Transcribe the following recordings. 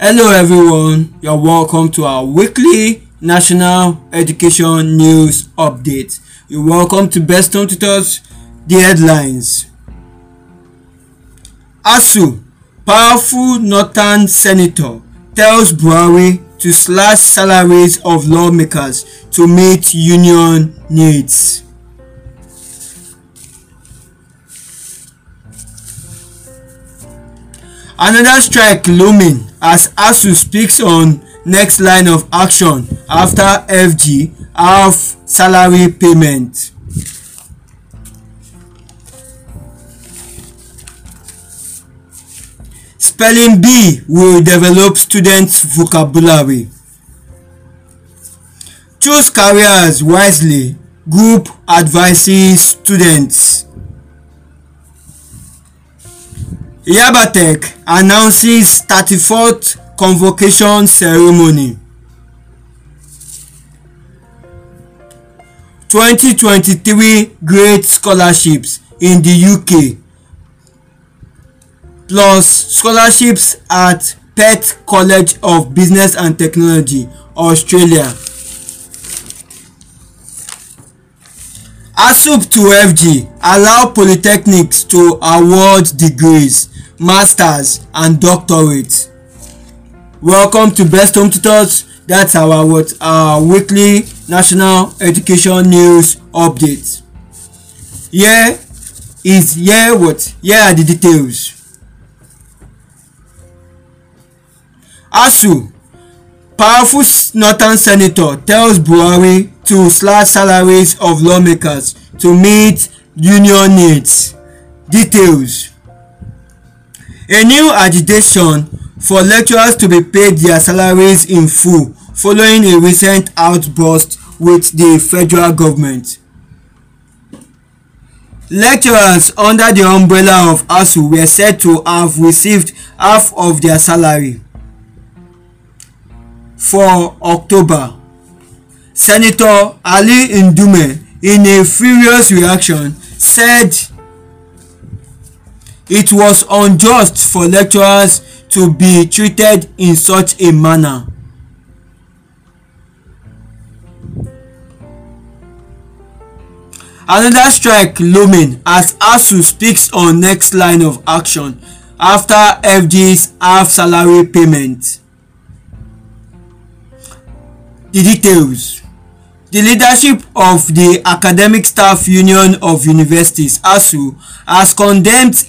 Hello everyone, you're welcome to our weekly national education news update. You're welcome to Best Home Tutors, the headlines. ASUU, powerful northern senator tells Buhari to slash salaries of lawmakers to meet union needs. Another strike looming as ASUU speaks on next line of action after FG half salary payment. Spelling B will develop students' vocabulary. Choose careers wisely, group advises students. Yabatech announces 34th convocation ceremony. 2023 Great Scholarships in the UK plus scholarships at PET College of Business and Technology, Australia. ASUP to FG allow polytechnics to award degrees, masters and doctorates. Welcome to Best Home Tutors. That's our weekly national education news update. Here are the details. ASUU, powerful northern senator tells Buhari to slash salaries of lawmakers to meet union needs. Details. A new agitation for lecturers to be paid their salaries in full following a recent outburst with the federal government. Lecturers under the umbrella of ASUU were said to have received half of their salary for October. Senator Ali Ndume, in a furious reaction, said it was unjust for lecturers to be treated in such a manner. Another strike looming as ASUU speaks on next line of action after FG's half salary payment. The details. The leadership of the Academic Staff Union of Universities, ASUU, has condemned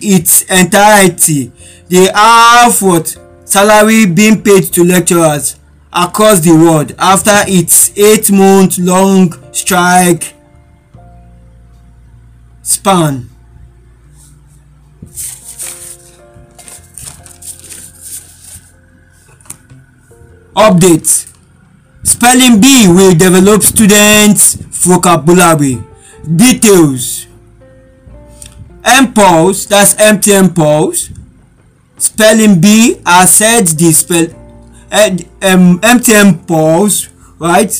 its entirety the half salary being paid to lecturers across the world after its 8-month-long strike span. Updates. Spelling Bee will develop students' vocabulary. Details. M-Pulse, that's M-T-M Pulse. Spelling Bee has said the M-T-M Pulse, right?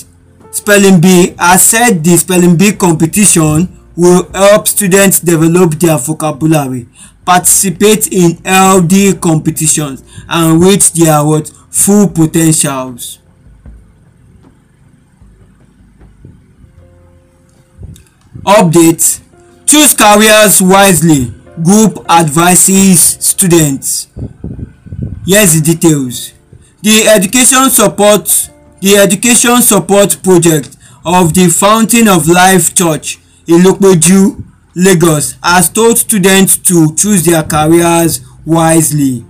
Spelling Bee has said the Spelling Bee competition will help students develop their vocabulary, participate in LD competitions, and reach their full potentials. Update. Choose careers wisely, group advises students. Here's the details. The education support project of the Fountain of Life Church in Lokoju, Lagos, has told students to choose their careers wisely.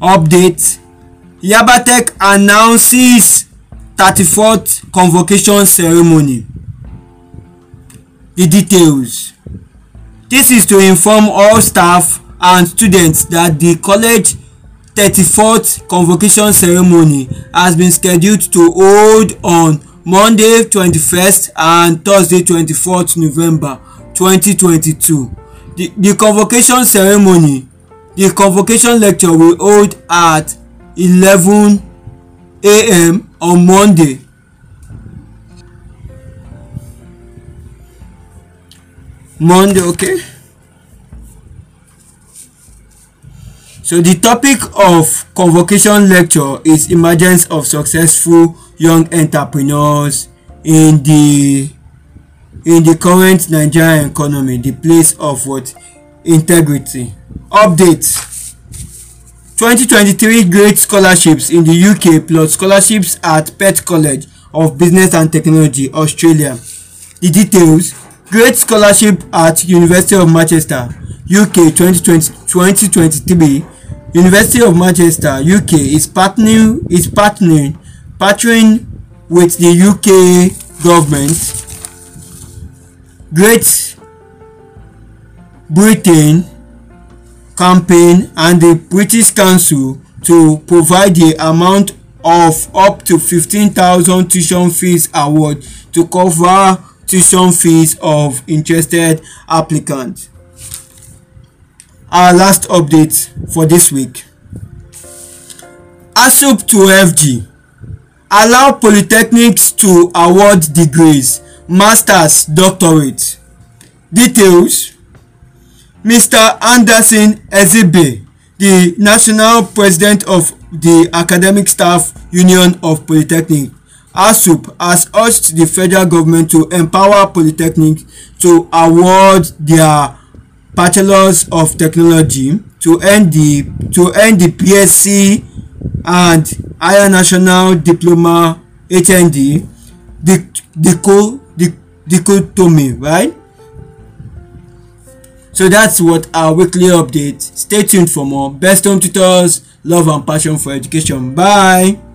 Update. Yabatech announces 34th convocation ceremony. The details. This is to inform all staff and students that the college 34th convocation ceremony has been scheduled to hold on Monday 21st and Thursday 24th November 2022. The convocation ceremony, the convocation lecture, will hold at 11 a.m. on Monday. Monday, okay. So the topic of convocation lecture is emergence of successful young entrepreneurs in the current Nigerian economy, the place of what? Integrity. Updates. 2023 Great Scholarships in the UK plus scholarships at PET College of Business and Technology, Australia. The details. Great Scholarship at University of Manchester, UK 2023. University of Manchester, UK is partnering with the UK government, Great Britain campaign and the British Council to provide the amount of up to 15,000 tuition fees award to cover tuition fees of interested applicants. Our last update for this week. ASUP to FG. Allow polytechnics to award degrees, masters, doctorate. Details. Mr. Anderson Ezebe, the national president of the Academic Staff Union of Polytechnic, ASUP, has urged the federal government to empower polytechnics to award their bachelors of technology to end the PSC and higher national diploma HND dichotomy, right? So that's what our weekly update. Stay tuned for more. Best home tutors, love and passion for education. Bye.